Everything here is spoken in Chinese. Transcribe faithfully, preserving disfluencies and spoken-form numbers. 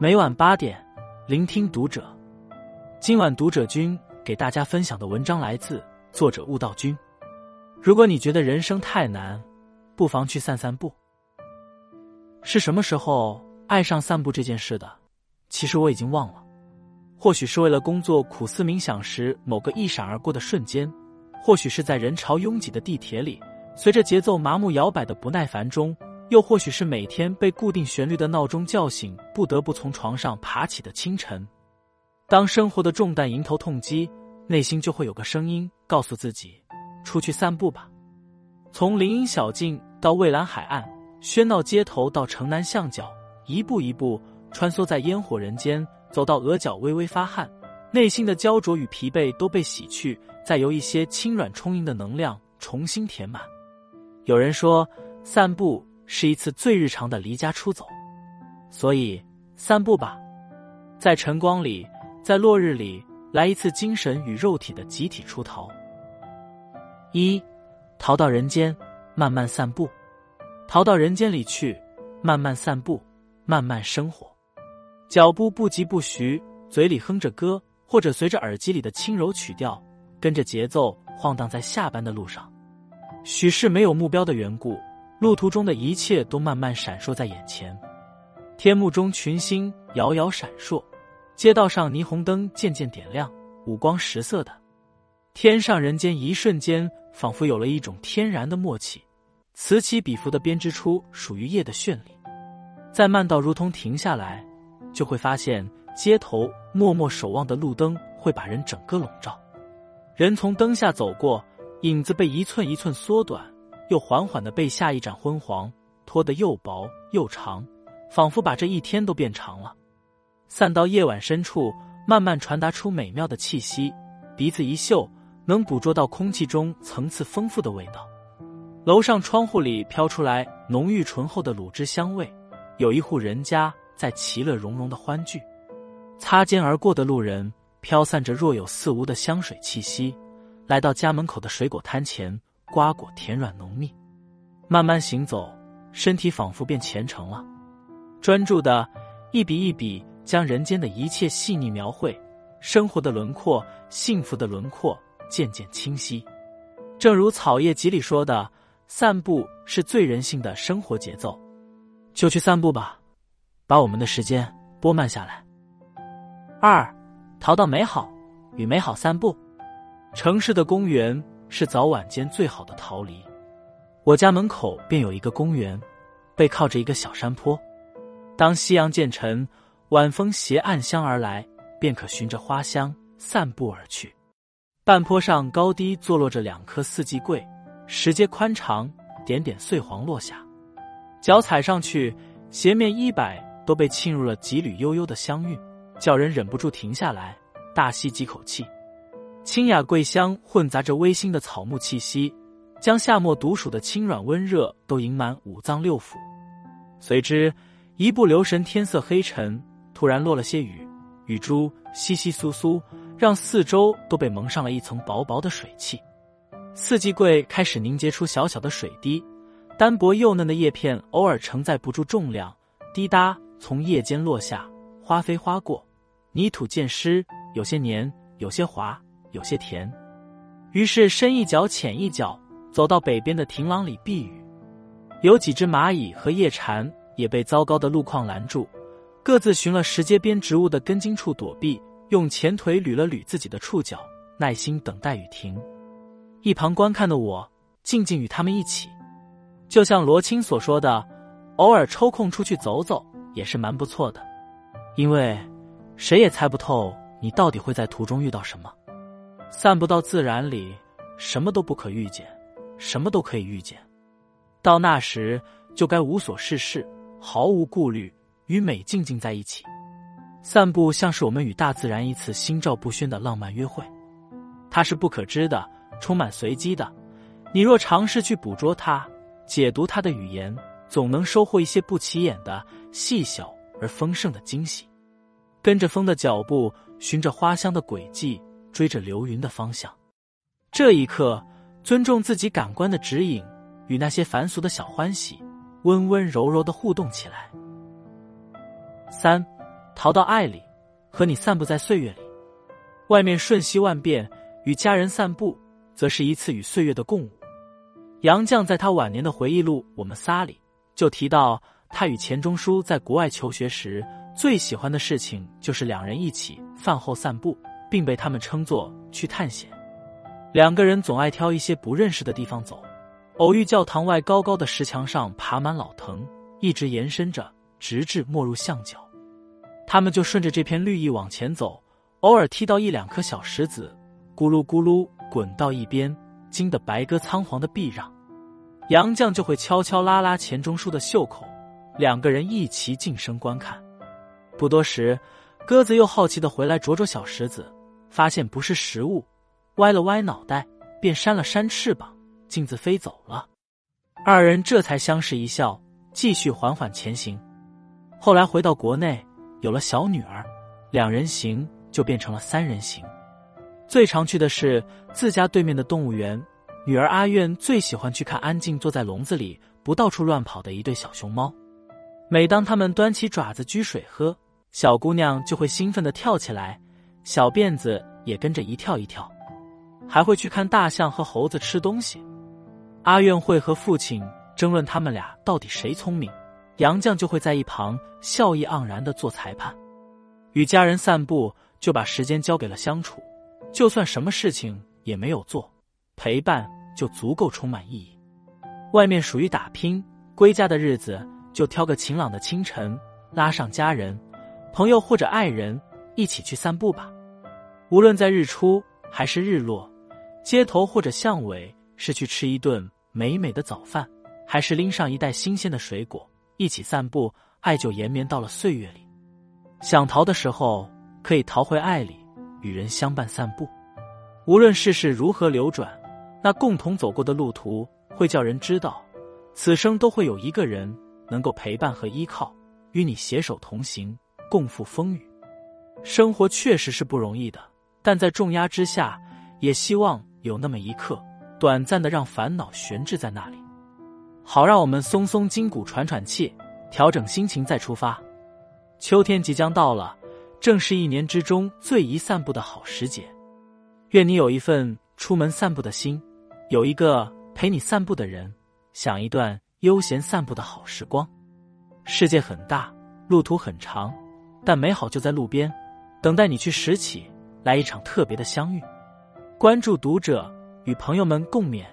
每晚八点，聆听读者。今晚读者君给大家分享的文章来自作者悟道君。如果你觉得人生太难，不妨去散散步。是什么时候爱上散步这件事的？其实我已经忘了。或许是为了工作苦思冥想时某个一闪而过的瞬间，或许是在人潮拥挤的地铁里，随着节奏麻木摇摆的不耐烦中，又或许是每天被固定旋律的闹钟叫醒，不得不从床上爬起的清晨。当生活的重担迎头痛击，内心就会有个声音告诉自己，出去散步吧。从林荫小径到蔚蓝海岸，喧闹街头到城南巷角，一步一步穿梭在烟火人间，走到额角微微发汗，内心的焦灼与疲惫都被洗去，再由一些轻软充盈的能量重新填满。有人说，散步是一次最日常的离家出走，所以散步吧，在晨光里，在落日里，来一次精神与肉体的集体出逃。一，逃到人间，慢慢散步，逃到人间里去，慢慢散步，慢慢生活。脚步不疾不徐，嘴里哼着歌，或者随着耳机里的轻柔曲调，跟着节奏晃荡在下班的路上。许是没有目标的缘故，路途中的一切都慢慢闪烁在眼前，天幕中群星遥遥闪烁，街道上霓虹灯渐渐点亮，五光十色的天上人间，一瞬间仿佛有了一种天然的默契，此起彼伏地编织出属于夜的绚丽。再慢到如同停下来，就会发现街头默默守望的路灯会把人整个笼罩，人从灯下走过，影子被一寸一寸缩短，又缓缓地被下一盏昏黄拖得又薄又长，仿佛把这一天都变长了。散到夜晚深处，慢慢传达出美妙的气息，鼻子一嗅，能捕捉到空气中层次丰富的味道。楼上窗户里飘出来浓郁醇厚的卤汁香味，有一户人家在其乐融融的欢聚，擦肩而过的路人飘散着若有似无的香水气息，来到家门口的水果摊前，瓜果甜软浓密，慢慢行走，身体仿佛变虔诚了，专注的一笔一笔将人间的一切细腻描绘，生活的轮廓，幸福的轮廓渐渐清晰。正如草叶集里说的，散步是最人性的生活节奏，就去散步吧，把我们的时间拨慢下来。二，逃到美好，与美好散步。城市的公园是早晚间最好的逃离。我家门口便有一个公园，背靠着一个小山坡。当夕阳渐沉，晚风携暗香而来，便可循着花香散步而去。半坡上高低坐落着两棵四季桂，石阶宽长，点点碎黄落下，脚踩上去，鞋面衣摆都被沁入了几缕悠悠的香韵，叫人忍不住停下来，大吸几口气。清雅桂香混杂着微腥的草木气息，将夏末独属的轻软温热都盈满五脏六腑。随之一不留神，天色黑沉，突然落了些雨，雨珠稀稀疏疏，让四周都被蒙上了一层薄薄的水汽。四季桂开始凝结出小小的水滴，单薄幼嫩的叶片偶尔承载不住重量，滴答从叶间落下，花飞花过，泥土溅湿，有些黏，有些滑，有些甜。于是深一脚浅一脚，走到北边的亭廊里避雨。有几只蚂蚁和夜蝉也被糟糕的路况拦住，各自寻了石阶边植物的根茎处躲避，用前腿捋了捋自己的触角，耐心等待雨停。一旁观看的我静静与他们一起，就像罗青所说的，偶尔抽空出去走走也是蛮不错的，因为谁也猜不透你到底会在途中遇到什么。散步到自然里，什么都不可预见，什么都可以预见。到那时就该无所事事，毫无顾虑，与美静静在一起。散步像是我们与大自然一次心照不宣的浪漫约会，它是不可知的，充满随机的。你若尝试去捕捉它，解读它的语言，总能收获一些不起眼的细小而丰盛的惊喜。跟着风的脚步，循着花香的轨迹，追着流云的方向。这一刻，尊重自己感官的指引，与那些凡俗的小欢喜温温柔柔地互动起来。三，逃到爱里，和你散步在岁月里。外面瞬息万变，与家人散步，则是一次与岁月的共舞。杨绛在他晚年的回忆录《我们仨》里，就提到他与钱钟书在国外求学时，最喜欢的事情就是两人一起饭后散步，并被他们称作去探险。两个人总爱挑一些不认识的地方走，偶遇教堂外高高的石墙上爬满老藤，一直延伸着，直至没入巷角。他们就顺着这片绿意往前走，偶尔踢到一两颗小石子，咕噜咕噜滚到一边，惊得白鸽仓皇的避让。杨绛就会悄悄拉拉钱钟书的袖口，两个人一齐近身观看。不多时，鸽子又好奇地回来啄啄小石子，发现不是食物，歪了歪脑袋，便扇了扇翅膀，径自飞走了。二人这才相视一笑，继续缓缓前行。后来回到国内，有了小女儿，两人行就变成了三人行。最常去的是自家对面的动物园，女儿阿苑最喜欢去看安静坐在笼子里不到处乱跑的一对小熊猫。每当他们端起爪子掬水喝，小姑娘就会兴奋地跳起来，小辫子也跟着一跳一跳。还会去看大象和猴子吃东西。阿苑会和父亲争论他们俩到底谁聪明，杨绛就会在一旁笑意盎然地做裁判。与家人散步，就把时间交给了相处，就算什么事情也没有做，陪伴就足够充满意义。外面属于打拼，归家的日子就挑个晴朗的清晨，拉上家人、朋友或者爱人一起去散步吧。无论在日出还是日落，街头或者巷尾，是去吃一顿美美的早饭，还是拎上一袋新鲜的水果，一起散步，爱就延绵到了岁月里。想逃的时候，可以逃回爱里，与人相伴散步。无论世事如何流转，那共同走过的路途，会叫人知道，此生都会有一个人能够陪伴和依靠，与你携手同行，共赴风雨。生活确实是不容易的，但在重压之下，也希望有那么一刻，短暂的让烦恼悬置在那里，好让我们松松筋骨，喘喘气，调整心情再出发。秋天即将到了，正是一年之中最宜散步的好时节。愿你有一份出门散步的心，有一个陪你散步的人，想一段悠闲散步的好时光。世界很大，路途很长，但美好就在路边，等待你去拾起，来一场特别的相遇。关注读者，与朋友们共勉。